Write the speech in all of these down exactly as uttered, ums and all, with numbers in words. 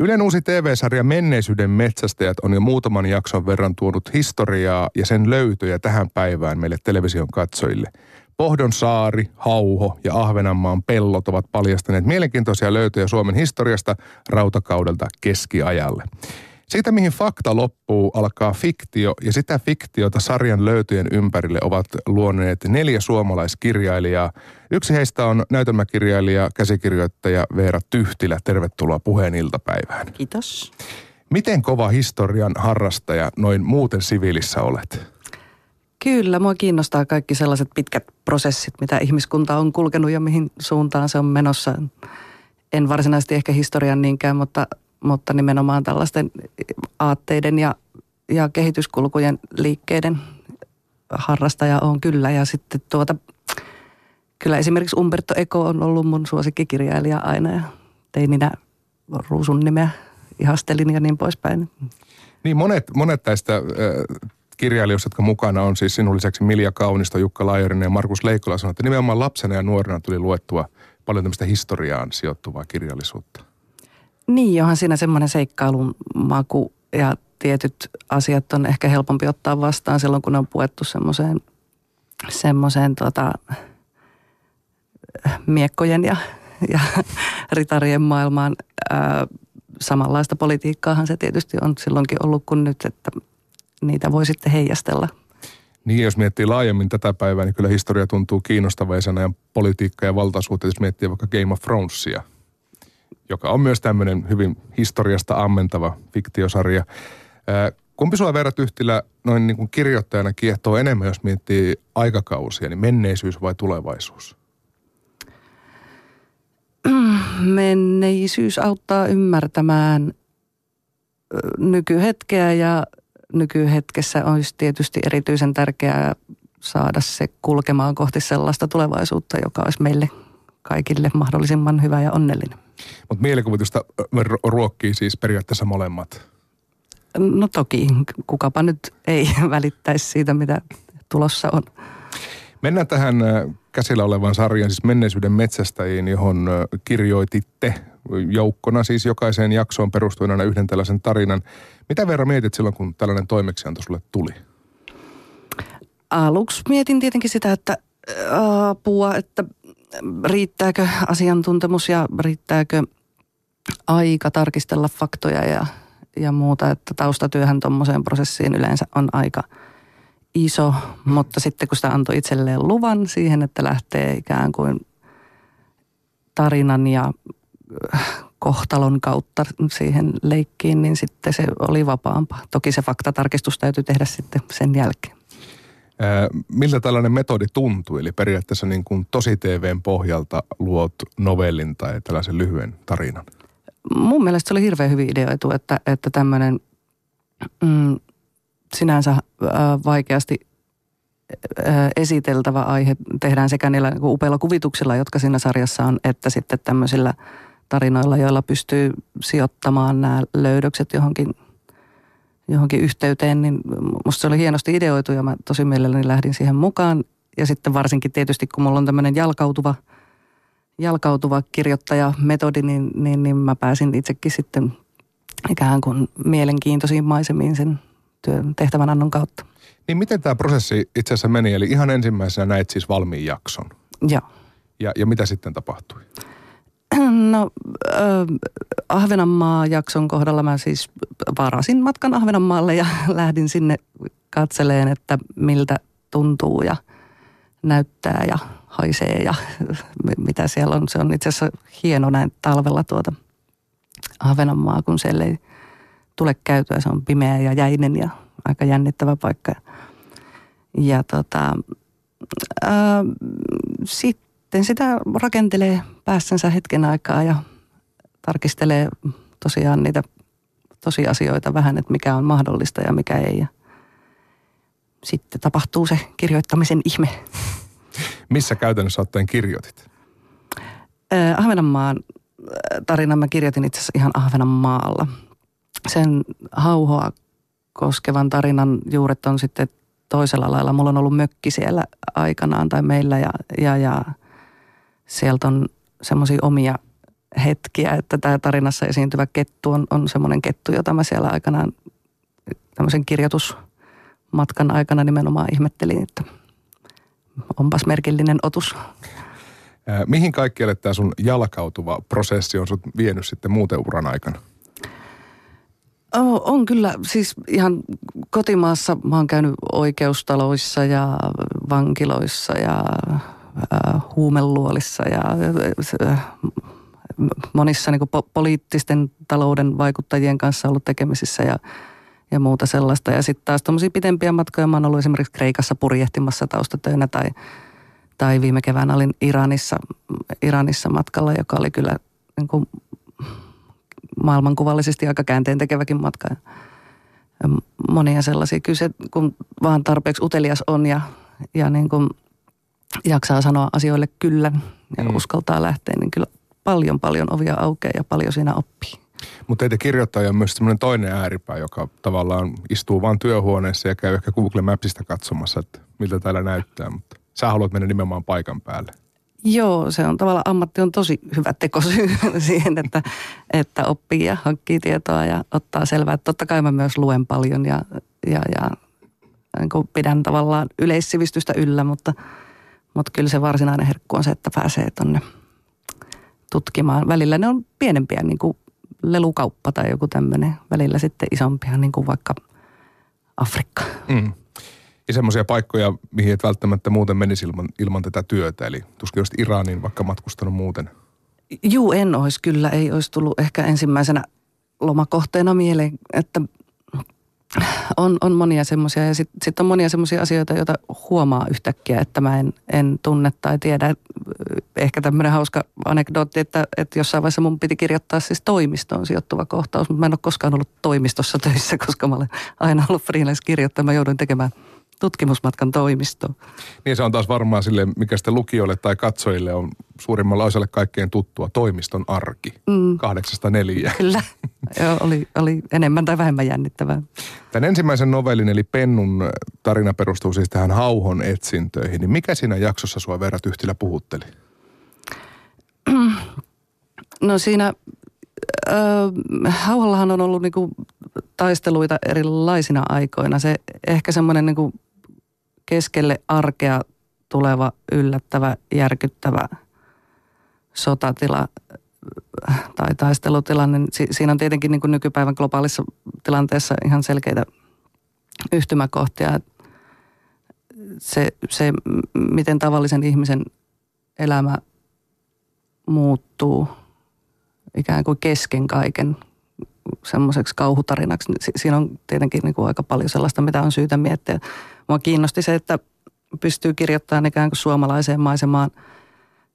Ylen uusi T V-sarja Menneisyyden metsästäjät on jo muutaman jakson verran tuonut historiaa ja sen löytöjä tähän päivään meille television katsojille. Pohdon saari, Hauho ja Ahvenanmaan pellot ovat paljastaneet mielenkiintoisia löytöjä Suomen historiasta rautakaudelta keskiajalle. Siitä, mihin fakta loppuu, alkaa fiktio, ja sitä fiktiota sarjan löytöjen ympärille ovat luoneet neljä suomalaiskirjailijaa. Yksi heistä on näytelmäkirjailija, käsikirjoittaja Veera Tyhtilä. Tervetuloa Puheen iltapäivään. Kiitos. Miten kova historian harrastaja noin muuten siviilissä olet? Kyllä, mua kiinnostaa kaikki sellaiset pitkät prosessit, mitä ihmiskunta on kulkenut ja mihin suuntaan se on menossa. En varsinaisesti ehkä historian niinkään, mutta... mutta nimenomaan tällaisten aatteiden ja, ja kehityskulkujen liikkeiden harrastaja on kyllä. Ja sitten tuota, kyllä esimerkiksi Umberto Eco on ollut mun suosikkikirjailija aina ja teininä ruusun nimeä ihastelin ja niin poispäin. Niin monet, monet tästä äh, kirjailijoista, jotka mukana on siis sinun lisäksi Milja Kaunisto, Jukka Lajorinen ja Markus Leikkola sanoi, että nimenomaan lapsena ja nuorena tuli luettua paljon tämmöistä historiaan sijoittuvaa kirjallisuutta. Niin, johan siinä semmoinen seikkailun maku ja tietyt asiat on ehkä helpompi ottaa vastaan silloin, kun on puettu semmoiseen semmoiseen tota, miekkojen ja, ja ritarien maailmaan. Ää, samanlaista politiikkaahan se tietysti on silloinkin ollut kuin nyt, että niitä voi sitten heijastella. Niin, jos miettii laajemmin tätä päivää, niin kyllä historia tuntuu kiinnostavisena ja politiikka ja valtaisuutta, jos miettii vaikka Game of Thronesia, joka on myös tämmöinen hyvin historiasta ammentava fiktiosarja. Kumpi sua Veera Tyhtilä noin niin kuin kirjoittajana kiehtoo enemmän, jos miettii aikakausia, niin menneisyys vai tulevaisuus? Menneisyys auttaa ymmärtämään nykyhetkeä ja nykyhetkessä olisi tietysti erityisen tärkeää saada se kulkemaan kohti sellaista tulevaisuutta, joka olisi meille kaikille mahdollisimman hyvä ja onnellinen. Mutta mielikuvitusta ruokkii siis periaatteessa molemmat. No toki, kukapa nyt ei välittäisi siitä, mitä tulossa on. Mennään tähän käsillä olevaan sarjaan, siis Menneisyyden metsästäjiin, johon kirjoititte joukkona, siis jokaiseen jaksoon perustuen aina yhden tällaisen tarinan. Mitä Veera mietit silloin, kun tällainen toimeksianto sulle tuli? Aluksi mietin tietenkin sitä, että apua, että riittääkö asiantuntemus ja riittääkö aika tarkistella faktoja ja, ja muuta, että taustatyöhän tuommoiseen prosessiin yleensä on aika iso, mutta sitten kun sitä antoi itselleen luvan siihen, että lähtee ikään kuin tarinan ja kohtalon kautta siihen leikkiin, niin sitten se oli vapaampaa. Toki se faktatarkistus täytyy tehdä sitten sen jälkeen. Miltä tällainen metodi tuntui? Eli periaatteessa niin kuin tosi T V:n pohjalta luot novellin tai tällaisen lyhyen tarinan. Mun mielestä se oli hirveän hyvin ideoitu, että, että tämmöinen mm, sinänsä äh, vaikeasti äh, esiteltävä aihe tehdään sekä niillä niin kuin upeilla kuvituksilla, jotka siinä sarjassa on, että sitten tämmöisillä tarinoilla, joilla pystyy sijoittamaan nämä löydökset johonkin johonkin yhteyteen, niin musta se oli hienosti ideoitu ja mä tosi mielelläni lähdin siihen mukaan. Ja sitten varsinkin tietysti, kun mulla on tämmöinen jalkautuva, jalkautuva kirjoittajametodi, niin, niin, niin mä pääsin itsekin sitten ikään kuin mielenkiintoisiin maisemiin sen työn tehtävän annon kautta. Niin miten tämä prosessi itse asiassa meni? Eli ihan ensimmäisenä näit siis valmiin jakson. Joo. Ja, ja mitä sitten tapahtui? No äh, Ahvenanmaa-jakson kohdalla mä siis varasin matkan Ahvenanmaalle ja lähdin sinne katseleen, että miltä tuntuu ja näyttää ja haisee ja mitä siellä on. Se on itse asiassa hieno näin talvella tuota Ahvenanmaa, kun siellä ei tule käytyä. Se on pimeä ja jäinen ja aika jännittävä paikka. Ja tota, äh, sitten... Sitten sitä rakentelee päässänsä hetken aikaa ja tarkistelee tosiaan niitä tosiasioita vähän, että mikä on mahdollista ja mikä ei. Ja sitten tapahtuu se kirjoittamisen ihme. Missä käytännössä ottaen kirjoitit? Äh, Ahvenanmaan tarinan mä kirjoitin itse asiassa ihan Ahvenanmaalla. Sen Hauhoa koskevan tarinan juuret on sitten toisella lailla. Mulla on ollut mökki siellä aikanaan tai meillä ja... ja, ja sieltä on semmoisia omia hetkiä, että tämä tarinassa esiintyvä kettu on, on semmoinen kettu, jota mä siellä aikanaan tämmöisen kirjoitusmatkan aikana nimenomaan ihmettelin, että onpas merkillinen otus. Mihin kaikkialle tämä sun jalkautuva prosessi on sut vienyt sitten muuten uran aikana? Oh, on kyllä. Siis ihan kotimaassa mä oon käynyt oikeustaloissa ja vankiloissa ja äh, huumeluolissa ja äh, monissa niin kuin poliittisten talouden vaikuttajien kanssa ollut tekemisissä ja, ja muuta sellaista. Ja sitten taas tommosia pitempiä matkoja mä oon ollut esimerkiksi Kreikassa purjehtimassa taustatöinä tai, tai viime keväänä olin Iranissa, Iranissa matkalla, joka oli kyllä niin kuin maailmankuvallisesti aika käänteen tekeväkin matka. Monia sellaisia. Kyllä se, kun vaan tarpeeksi utelias on ja, ja niin kuin jaksaa sanoa asioille kyllä ja mm. uskaltaa lähteä, niin kyllä paljon paljon ovia aukeaa ja paljon siinä oppii. Mutta teitä kirjoittajia on myös semmoinen toinen ääripää, joka tavallaan istuu vaan työhuoneessa ja käy ehkä Google Mapsista katsomassa, että miltä täällä näyttää. Mutta sä haluat mennä nimenomaan paikan päälle. Joo, se on tavallaan, ammatti on tosi hyvä tekosyy siihen, että, että oppii ja hankkii tietoa ja ottaa selvää. Totta kai mä myös luen paljon ja, ja, ja niin kuin pidän tavallaan yleissivistystä yllä, mutta, mutta kyllä se varsinainen herkku on se, että pääsee tonne tutkimaan. Välillä ne on pienempiä, niin kuin lelukauppa tai joku tämmöinen. Välillä sitten isompia, niin kuin vaikka Afrikka. Mm. Ja semmoisia paikkoja, mihin et välttämättä muuten menisi ilman, ilman tätä työtä. Eli tuskin olisit Iraniin vaikka matkustanut muuten. Juu, en olisi kyllä. Ei olisi tullut ehkä ensimmäisenä lomakohteena mieleen, että on, on monia semmoisia. Ja sitten sit on monia semmoisia asioita, joita huomaa yhtäkkiä, että mä en, en tunne tai tiedä. Ehkä tämmöinen hauska anekdootti, että, että jossain vaiheessa mun piti kirjoittaa siis toimistoon sijoittuva kohtaus. Mutta mä en ole koskaan ollut toimistossa töissä, koska mä olen aina ollut freelance-kirjoittaja. Mä jouduin tekemään tutkimusmatkan toimistoon. Niin se on taas varmaan sille, mikä sitä lukijoille tai katsojille on suurimmalla osalle kaikkein tuttua, toimiston arki, mm. kahdeksasta neljään. Kyllä, joo, oli, oli enemmän tai vähemmän jännittävää. Tämän ensimmäisen novellin eli Pennun tarina perustuu siis tähän Hauhon etsintöihin, niin mikä siinä jaksossa sua Veera Tyhtilä puhutteli? No siinä äh, Hauhallahan on ollut niinku taisteluita erilaisina aikoina. Se ehkä semmoinen niinku keskelle arkea tuleva, yllättävä, järkyttävä sotatila tai taistelutilanne. Si- siinä on tietenkin niin kuin nykypäivän globaalissa tilanteessa ihan selkeitä yhtymäkohtia. Se, se, miten tavallisen ihmisen elämä muuttuu ikään kuin kesken kaiken semmoiseksi kauhutarinaksi. Si- siinä on tietenkin niin kuin aika paljon sellaista, mitä on syytä miettiä. Mua kiinnosti se, että pystyy kirjoittamaan ikään kuin suomalaiseen maisemaan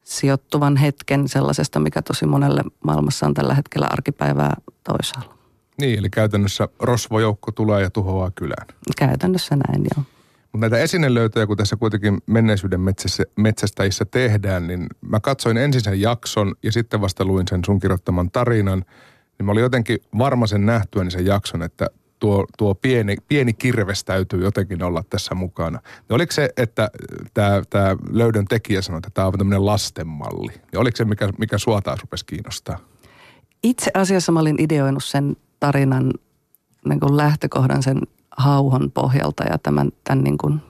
sijoittuvan hetken sellaisesta, mikä tosi monelle maailmassa on tällä hetkellä arkipäivää toisaalla. Niin, eli käytännössä rosvojoukko tulee ja tuhoaa kylän. Käytännössä näin, joo. Mutta näitä esinelöytöjä, kun tässä kuitenkin Menneisyyden metsästäjissä tehdään, niin mä katsoin ensin sen jakson ja sitten vasta luin sen sun kirjoittaman tarinan. Niin mä olin jotenkin varma sen nähtyäni sen jakson, että tuo, tuo pieni, pieni kirves täytyy jotenkin olla tässä mukana. Ja oliko se, että tämä löydön tekijä sanoi, että tämä on tämmöinen lastenmalli? Ja oliko se, mikä, mikä sua taas rupesi kiinnostaa? Itse asiassa mä olin ideoinut sen tarinan niin kuin lähtökohdan sen Hauhon pohjalta ja tämän, tämän niin kuin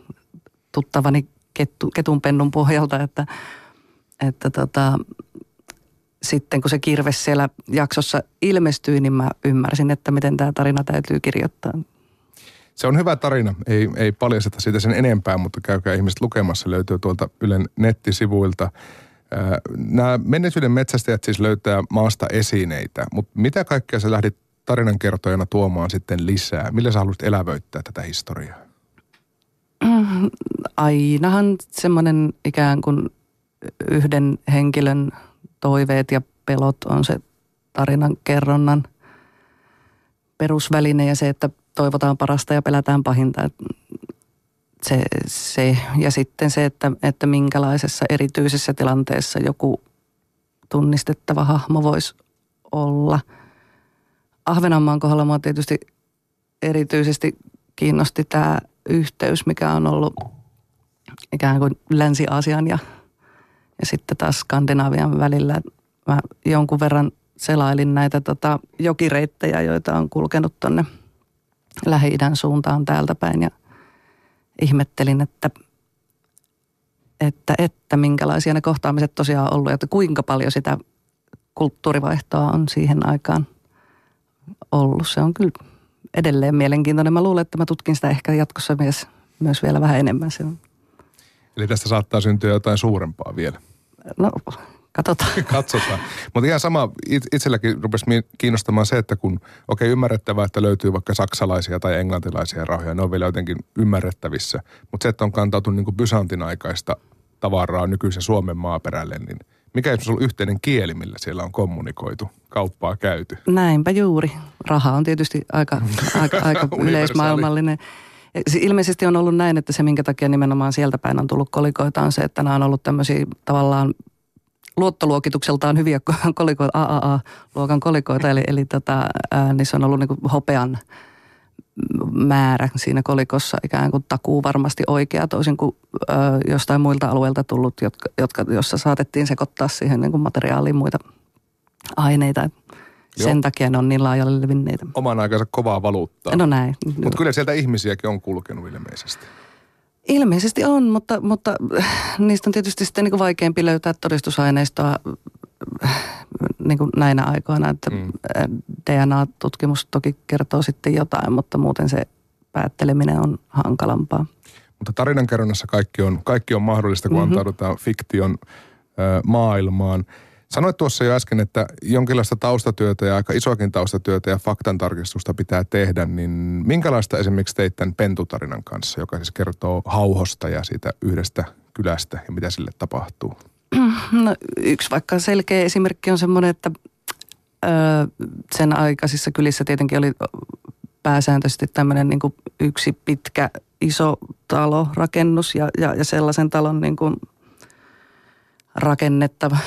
tuttavani kettu, ketunpennun pohjalta, että, että tota... Sitten kun se kirves siellä jaksossa ilmestyi, niin mä ymmärsin, että miten tämä tarina täytyy kirjoittaa. Se on hyvä tarina. Ei, ei paljasteta siitä sen enempää, mutta käykää ihmiset lukemassa. Löytyy tuolta Ylen nettisivuilta. Nämä Menneisyyden metsästäjät siis löytää maasta esineitä. Mutta mitä kaikkea sä lähdit tarinankertojana tuomaan sitten lisää? Millä sä haluaisit elävöittää tätä historiaa? Ainahan semmoinen ikään kuin yhden henkilön toiveet ja pelot on se tarinan kerronnan perusväline ja se, että toivotaan parasta ja pelätään pahinta. Se, se. Ja sitten se, että, että minkälaisessa erityisessä tilanteessa joku tunnistettava hahmo voisi olla. Ahvenanmaan kohdalla minua tietysti erityisesti kiinnosti tämä yhteys, mikä on ollut ikään kuin Länsi-Aasian ja Ja sitten taas Skandinavian välillä mä jonkun verran selailin näitä tota, jokireittejä, joita on kulkenut tuonne Lähi-idän suuntaan täältä päin ja ihmettelin, että, että, että minkälaisia ne kohtaamiset tosiaan on ollut ja että kuinka paljon sitä kulttuurivaihtoa on siihen aikaan ollut. Se on kyllä edelleen mielenkiintoinen. Mä luulen, että mä tutkin sitä ehkä jatkossa myös, myös vielä vähän enemmän. Se on. Eli tästä saattaa syntyä jotain suurempaa vielä. No, katsotaan. Katsotaan. Mutta ihan sama, itselläkin rupesi kiinnostamaan se, että kun, okei okay, ymmärrettävää, että löytyy vaikka saksalaisia tai englantilaisia rahoja, ne on vielä jotenkin ymmärrettävissä. Mutta se, että on kantautunut niin kuin Bysantin aikaista tavaraa nykyisen Suomen maaperälle, niin mikä on ollut yhteinen kieli, millä siellä on kommunikoitu, kauppaa käyty? Näinpä juuri. Raha on tietysti aika, aika, aika yleismaailmallinen. Ilmeisesti on ollut näin, että se minkä takia nimenomaan sieltä päin on tullut kolikoita on se, että nämä on ollut tämmöisiä tavallaan luottoluokitukseltaan hyviä kolikoita, A A A-luokan kolikoita, eli, eli tota, ää, niissä on ollut niin kuin hopean määrä siinä kolikossa ikään kuin takuu varmasti oikea, toisin kuin ö, jostain muilta alueilta tullut, jotka, jotka, jossa saatettiin sekoittaa siihen niin kuin materiaaliin muita aineita. Joo. Sen takia ne on niin laajalle levinneitä. Oman aikansa kovaa valuuttaa. No näin. Mutta kyllä sieltä ihmisiäkin on kulkenut ilmeisesti. Ilmeisesti on, mutta, mutta niistä on tietysti sitten niin kuin vaikeampi löytää todistusaineistoa niin kuin näinä aikoina, että mm. D N A-tutkimus toki kertoo sitten jotain, mutta muuten se päätteleminen on hankalampaa. Mutta tarinankerronnassa kaikki on, kaikki on mahdollista, kun mm-hmm. antaudutaan fiktion ö, maailmaan. Sanoit tuossa jo äsken, että jonkinlaista taustatyötä ja aika isoakin taustatyötä ja faktantarkistusta pitää tehdä, niin minkälaista esimerkiksi teit tämän pentutarinan kanssa, joka siis kertoo Hauhosta ja siitä yhdestä kylästä ja mitä sille tapahtuu? No, yksi vaikka selkeä esimerkki on semmoinen, että ö, sen aikaisissa kylissä tietenkin oli pääsääntöisesti tämmöinen niin kuin yksi pitkä iso talorakennus ja, ja, ja sellaisen talon niin kuin rakennettava,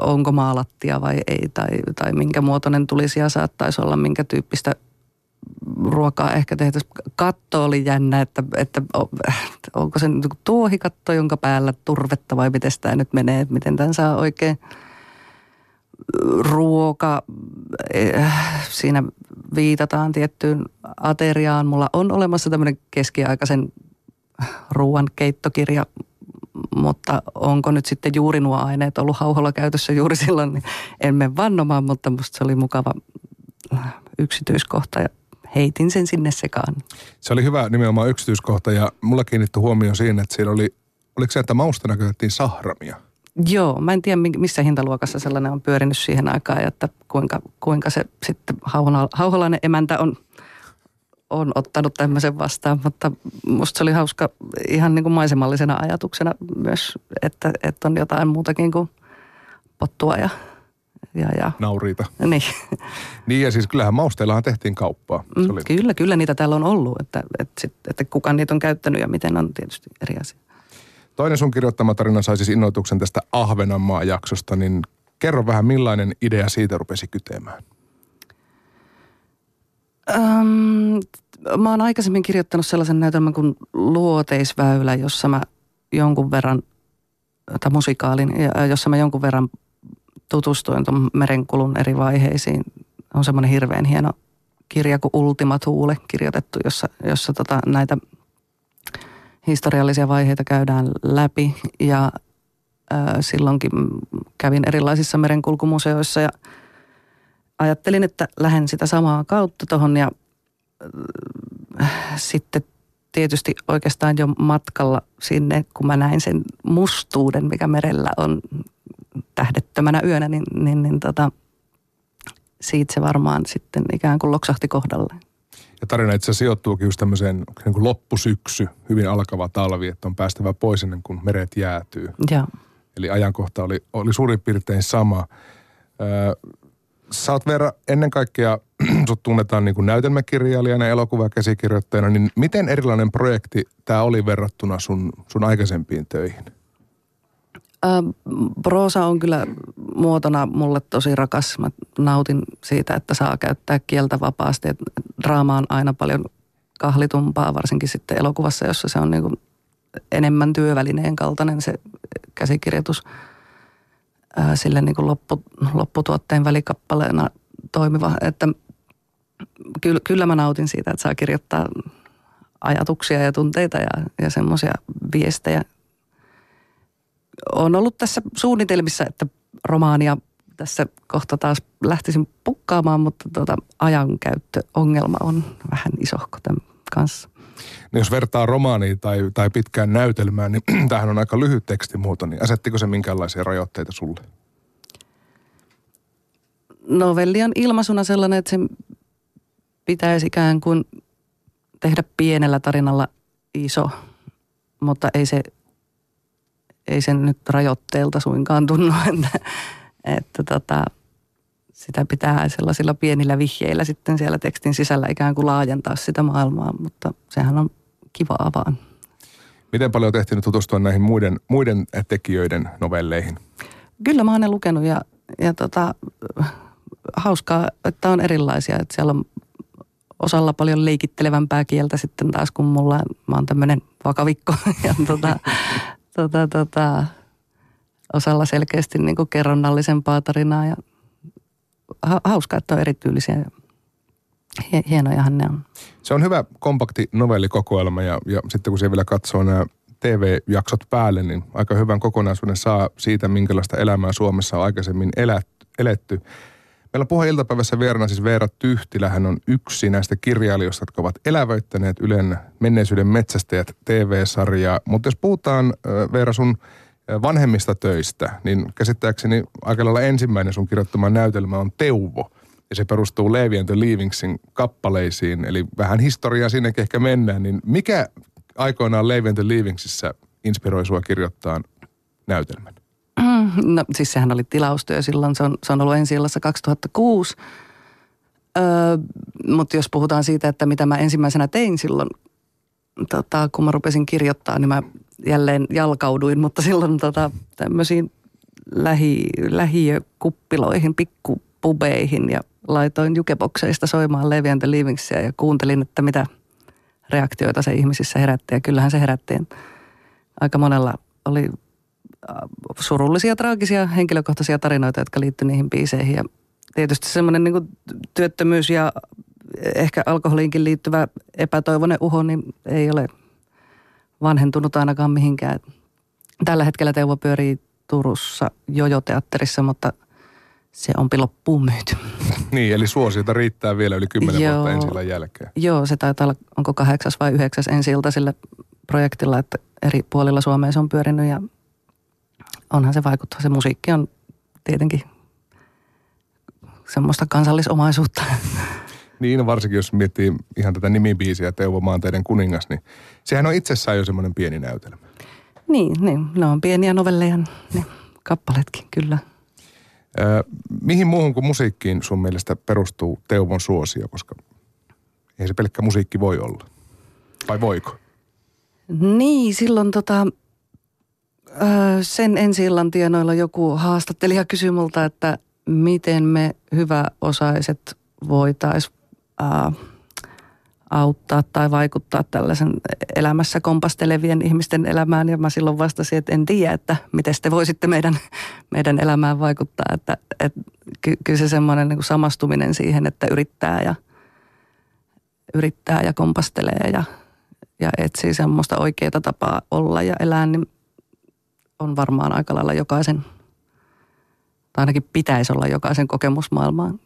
onko maalattia vai ei, tai, tai minkä muotoinen tulisi ja saattaisi olla, minkä tyyppistä ruokaa ehkä tehtäisiin. Katto oli jännä, että, että onko se tuohikatto, jonka päällä turvetta vai miten tämä nyt menee, että miten tämän saa oikein ruoka. Siinä viitataan tiettyyn ateriaan. Mulla on olemassa tämmöinen keskiaikaisen ruoan keittokirja, mutta onko nyt sitten juuri nuo aineet ollut Hauholla käytössä juuri silloin, niin en mene vannomaan, mutta musta se oli mukava yksityiskohta ja heitin sen sinne sekaan. Se oli hyvä nimenomaan yksityiskohta ja mulla kiinnittyi huomioon siinä, että siellä oli, oliko se, että maustana käytettiin sahramia? Joo, mä en tiedä missä hintaluokassa sellainen on pyörinyt siihen aikaan ja että kuinka, kuinka se sitten hauholainen emäntä on, on ottanut tämmöisen vastaan, mutta musta se oli hauska ihan niin kuin maisemallisena ajatuksena myös, että, että on jotain muutakin kuin pottua ja... ja, ja. Nauriita. Niin. Niin ja siis kyllähän mausteillahan tehtiin kauppaa. Mm, oli... Kyllä, kyllä niitä täällä on ollut, että, että, sit, että kuka niitä on käyttänyt ja miten on tietysti eri asia. Toinen sun kirjoittama tarina sai siis innoituksen tästä Ahvenanmaa-jaksosta, niin kerro vähän millainen idea siitä rupesi kytemään? Um, mä oon aikaisemmin kirjoittanut sellaisen näytelmän kuin Luoteisväylä, jossa mä jonkun verran, tai musikaalin, jossa mä jonkun verran tutustuin tuon merenkulun eri vaiheisiin. On semmoinen hirveän hieno kirja kuin Ultima Tuule kirjoitettu, jossa, jossa tota näitä historiallisia vaiheita käydään läpi. Ja äh, silloinkin kävin erilaisissa merenkulkumuseoissa ja ajattelin, että lähden sitä samaa kautta tuohon ja sitten tietysti oikeastaan jo matkalla sinne, kun mä näin sen mustuuden, mikä merellä on tähdettömänä yönä, niin, niin, niin tota, siitä se varmaan sitten ikään kuin loksahti kohdalleen. Ja tarina itse asiassa sijoittuukin just tämmöiseen niin kuin loppusyksy, hyvin alkava talvi, että on päästävä pois ennen kuin meret jäätyy. Ja. Eli ajankohta oli, oli suurin piirtein sama. Öö, Sä oot Veera, ennen kaikkea sut tunnetaan niin kuin näytelmäkirjailijana, elokuvakäsikirjoittajana, niin miten erilainen projekti tämä oli verrattuna sun, sun aikaisempiin töihin? Proosa on kyllä muotona mulle tosi rakas. Mä nautin siitä, että saa käyttää kieltä vapaasti. Draama on aina paljon kahlitumpaa, varsinkin sitten elokuvassa, jossa se on niin kuin enemmän työvälineen kaltainen se käsikirjoitus. ää, sille niin kuin loppu, lopputuotteen välikappaleena toimiva. Että kyllä, kyllä mä nautin siitä, että saa kirjoittaa ajatuksia ja tunteita ja, ja semmoisia viestejä. On ollut tässä suunnitelmissa, että romaania tässä kohta taas lähtisin pukkaamaan, mutta tuota, ajankäyttöongelma on vähän isohko tämän kanssa. No jos vertaa romaania tai, tai pitkään näytelmään, niin tämähän on aika lyhyt tekstimuoto, niin asettiko se minkälaisia rajoitteita sulle? Novelli on ilmaisuna sellainen, että sen pitäisi ikään kuin tehdä pienellä tarinalla iso, mutta ei se, ei sen nyt rajoitteelta suinkaan tunnu, että, että tota, sitä pitää sellaisilla pienillä vihjeillä sitten siellä tekstin sisällä ikään kuin laajentaa sitä maailmaa, mutta sehän on kivaa vaan. Miten paljon olet ehtinyt tutustua näihin muiden, muiden tekijöiden novelleihin? Kyllä mä oon ne lukenut ja, ja tota, hauskaa, että on erilaisia, että siellä on osalla paljon leikittelevämpää kieltä sitten taas kuin mulla. Mä oon tämmönen vakavikko ja tota, tota, tota, osalla selkeästi niin kuin kerronnallisempaa tarinaa ja ha- hauskaa, että on erityylisiä. Hie- hienojahan ne on. Se on hyvä kompakti novellikokoelma ja, ja sitten kun siellä vielä katsoo nämä T V-jaksot päälle, niin aika hyvän kokonaisuuden saa siitä, minkälaista elämää Suomessa on aikaisemmin eletty. Meillä on puheen-iltapäivässä vierana siis Veera Tyhtilä. Hän on yksi näistä kirjailijoista, jotka ovat elävöittäneet Ylen Menneisyyden metsästäjät T V-sarjaa. Mutta jos puhutaan, Veera, sun vanhemmista töistä, niin käsittääkseni aika lailla ensimmäinen sun kirjoittama näytelmä on Teuvo. Ja se perustuu Leevi and the Leavingsin kappaleisiin, eli vähän historiaa sinnekin ehkä mennään. Niin mikä aikoinaan Leevi and the Leavingsissä inspiroi sua kirjoittaa näytelmän? No siis sehän oli tilaustyö silloin, se on, se on ollut ensi-illassa kaksituhattakuusi, öö, mutta jos puhutaan siitä, että mitä mä ensimmäisenä tein silloin, tota, kun mä rupesin kirjoittaa, niin mä jälleen jalkauduin, mutta silloin tota, tämmöisiin lähi, lähiökuppiloihin, pikkupubeihin ja laitoin jukebokseista soimaan Leevi and the Leavingsia ja kuuntelin, että mitä reaktioita se ihmisissä herätti ja kyllähän se herätti. Aika monella oli surullisia, traagisia, henkilökohtaisia tarinoita, jotka liittyy niihin biiseihin. Ja tietysti semmoinen niin kuin työttömyys ja ehkä alkoholiinkin liittyvä epätoivoinen uho, niin ei ole vanhentunut ainakaan mihinkään. Tällä hetkellä Teuvo pyörii Turussa Jojoteatterissa, mutta se on loppuun myyty. Niin, eli suosiota riittää vielä yli kymmenen joo, vuotta ensi-illan jälkeen. Joo, se taitaa olla, onko kahdeksas vai yhdeksäs ensi-ilta sillä projektilla, että eri puolilla Suomea se on pyörinyt ja onhan se vaikuttaa. Se musiikki on tietenkin semmoista kansallisomaisuutta. Niin, varsinkin jos miettii ihan tätä nimibiisiä, Teuvo Maanteiden kuningas, niin sehän on itsessään jo semmoinen pieni näytelmä. Niin, niin, ne on pieniä novelleja, ne kappaletkin, kyllä. Öö, mihin muuhun kuin musiikkiin sun mielestä perustuu Teuvon suosio, koska ei se pelkkä musiikki voi olla. Vai voiko? Niin, silloin tota... Sen ensi-illan tienoilla joku haastattelija kysyi multa, että miten me hyväosaiset voitaisiin auttaa tai vaikuttaa tällaisen elämässä kompastelevien ihmisten elämään. Ja mä silloin vastasin, että en tiedä, että miten te voisitte meidän, meidän elämään vaikuttaa. Että, että ky- kyllä se semmoinen niin kuin samastuminen siihen, että yrittää ja, yrittää ja kompastelee ja, ja etsii semmoista oikeaa tapaa olla ja elää, niin on varmaan aika lailla jokaisen, tai ainakin pitäisi olla jokaisen kokemusmaailmaan.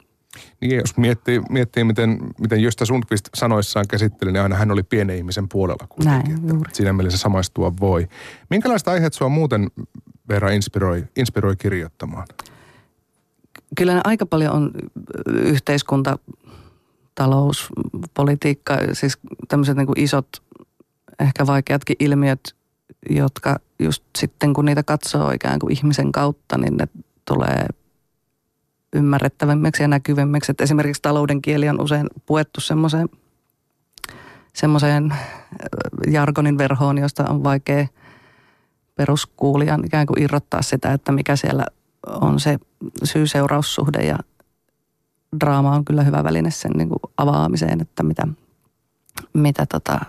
Niin, jos miettii, miettii miten, miten Justa Sundqvist sanoissaan käsitteli, niin aina hän oli pienen ihmisen puolella kuitenkin. Näin, juuri. Siinä mielessä samaistua voi. Minkälaiset aiheet sua muuten, Veera, inspiroi, inspiroi kirjoittamaan? Kyllä aika paljon on yhteiskunta, talous, politiikka, siis tämmöiset niin kuin isot, ehkä vaikeatkin ilmiöt, jotka just sitten kun niitä katsoo ikään kuin ihmisen kautta, niin ne tulee ymmärrettävämmäksi ja näkyvämmäksi. Että esimerkiksi talouden kieli on usein puettu semmoiseen, semmoiseen jargonin verhoon, josta on vaikea peruskuulijan ikään kuin irrottaa sitä, että mikä siellä on se syy-seuraussuhde. Ja draama on kyllä hyvä väline sen niin kuin avaamiseen, että mitä, mitä tota...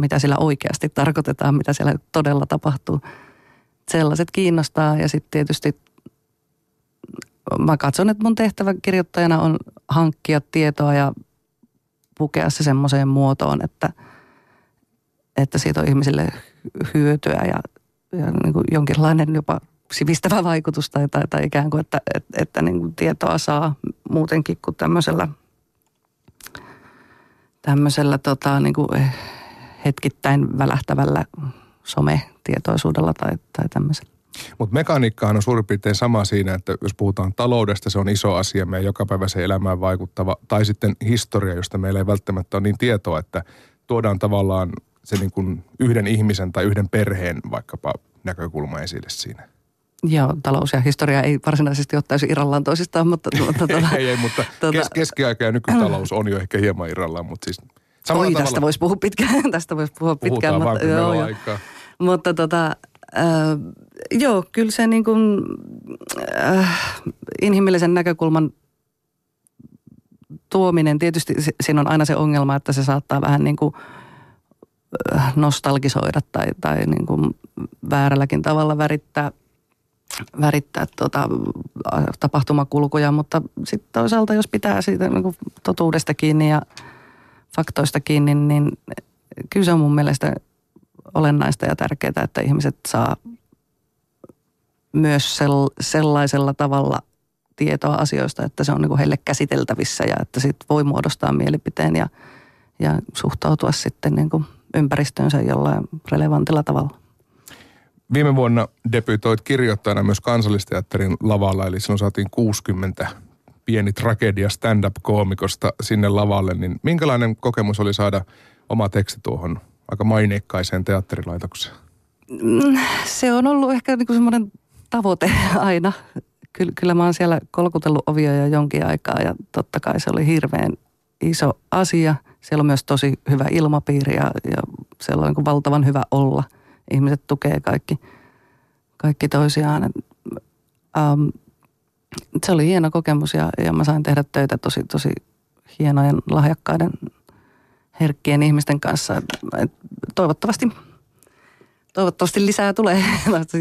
mitä sillä oikeasti tarkoitetaan, mitä siellä todella tapahtuu. Sellaiset kiinnostaa ja sitten tietysti mä katson, että mun tehtävä kirjoittajana on hankkia tietoa ja pukea se semmoiseen muotoon, että, että siitä on ihmisille hyötyä ja, ja niin kuin jonkinlainen jopa sivistävä vaikutus tai, tai, tai ikään kuin, että, että, että niin kuin tietoa saa muutenkin kuin tämmöisellä, tämmöisellä tota, niin kuin hetkittäin välähtävällä sometietoisuudella tai, tai tämmöisellä. Mutta mekaniikkahan on suurin piirtein sama siinä, että jos puhutaan taloudesta, se on iso asia, meidän jokapäiväiseen elämään vaikuttava, tai sitten historia, josta meillä ei välttämättä ole niin tietoa, että tuodaan tavallaan se niin kuin yhden ihmisen tai yhden perheen vaikkapa näkökulma esille siinä. Joo, talous ja historia ei varsinaisesti ole täysin irrallaan toisistaan, mutta... Tuota, tuota, ei, ei, mutta tuota, kes, keskiaika ja nykytalous on jo ehkä hieman irrallaan, mutta siis... Samalla oi, tästä voisi puhua pitkään, tästä voisi puhua pitkään. Puhutaan mutta, vaan, joo, joo. Aikaa. Mutta tota... Äh, joo, kyllä se niin kuin, äh, inhimillisen näkökulman tuominen, tietysti siinä on aina se ongelma, että se saattaa vähän niin kuin äh, nostalgisoida tai, tai niin kuin väärälläkin tavalla värittää, värittää tota, tapahtumakulkuja, mutta sitten toisaalta jos pitää siitä niin kuin totuudesta kiinni ja faktoista kiinni, niin kyllä se on mun mielestä olennaista ja tärkeää, että ihmiset saa myös sellaisella tavalla tietoa asioista, että se on niin kuin heille käsiteltävissä ja että siitä voi muodostaa mielipiteen ja, ja suhtautua sitten niin kuin ympäristöönsä jollain relevantilla tavalla. Viime vuonna debytoit kirjoittajana myös Kansallisteatterin lavalla, eli silloin saatiin kuusikymmentä pieni tragedia stand-up-koomikosta sinne lavalle, niin minkälainen kokemus oli saada oma teksti tuohon aika maineikkaiseen teatterilaitokseen? Se on ollut ehkä niin kuin semmoinen tavoite aina. Kyllä, kyllä mä oon siellä kolkutellut ovia jo jonkin aikaa ja totta kai se oli hirveän iso asia. Siellä on myös tosi hyvä ilmapiiri ja, ja siellä on niin kuin valtavan hyvä olla. Ihmiset tukee kaikki, kaikki toisiaan. Ähm, se oli hieno kokemus ja, ja mä sain tehdä töitä tosi, tosi hienojen lahjakkaiden herkkien ihmisten kanssa. Toivottavasti, toivottavasti lisää tulee,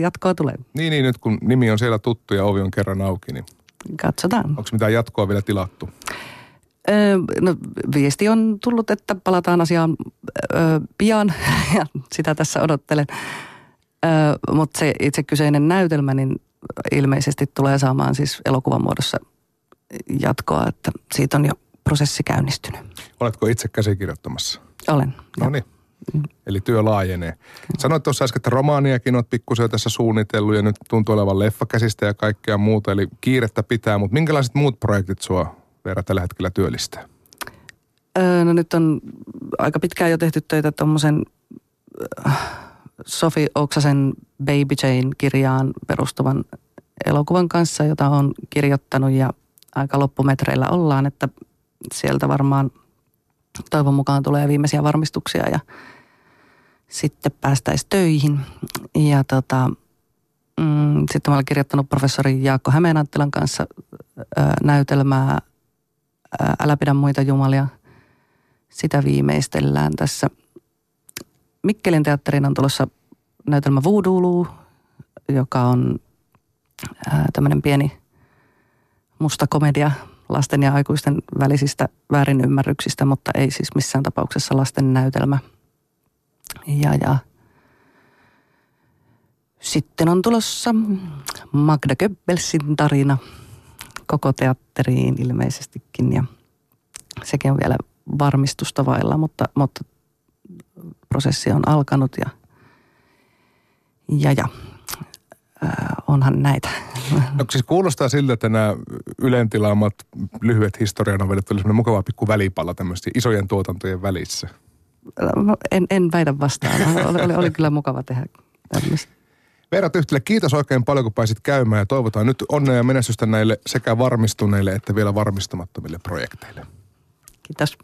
jatkoa tulee. Niin, niin, nyt kun nimi on siellä tuttu ja ovi on kerran auki, niin katsotaan. Onko mitään jatkoa vielä tilattu? Öö, no, viesti on tullut, että palataan asiaan öö, pian ja sitä tässä odottelen. Öö, mutta se itse kyseinen näytelmä niin ilmeisesti tulee saamaan siis elokuvan muodossa jatkoa, että siitä on jo prosessi käynnistynyt. Oletko itse käsikirjoittamassa? Olen. No niin, eli työ laajenee. Sanoit tuossa äsken, että romaaniakin olet pikkusen tässä suunnitellut ja nyt tuntuu olevan leffakäsistä ja kaikkea muuta, eli kiirettä pitää, mutta minkälaiset muut projektit sua Veera tällä hetkellä työllistää? Öö, no nyt on aika pitkään jo tehty töitä tuommoisen Sofi Oksasen Baby Jane -kirjaan perustuvan elokuvan kanssa, jota on kirjoittanut ja aika loppumetreillä ollaan, että sieltä varmaan toivon mukaan tulee viimeisiä varmistuksia ja sitten päästäisiin töihin. Ja tota, mm, sitten olen kirjoittanut professori Jaakko Hämeenattilan kanssa ö, näytelmää Älä pidä muita jumalia. Sitä viimeistellään tässä. Mikkelin teatteriin on tulossa näytelmä Voodoo Luu, joka on ö, tämmöinen pieni musta komedia lasten ja aikuisten välisistä väärinymmärryksistä, mutta ei siis missään tapauksessa lasten näytelmä. Ja, ja. Sitten on tulossa Magda Köbbelsin tarina koko teatteriin ilmeisestikin. Ja sekin on vielä varmistusta vailla, mutta, mutta prosessi on alkanut ja ja ja. Onhan näitä. No siis kuulostaa siltä, että nämä Ylen tilaamat lyhyet historianovelit oli semmoinen mukava pikku välipala tämmöisten isojen tuotantojen välissä. No, en, en väitä vastaan. Oli, oli, oli kyllä mukava tehdä tämmöistä. Veera Tyhtilä, kiitos oikein paljon, kun pääsit käymään ja toivotaan nyt onnea ja menestystä näille sekä varmistuneille että vielä varmistumattomille projekteille. Kiitos.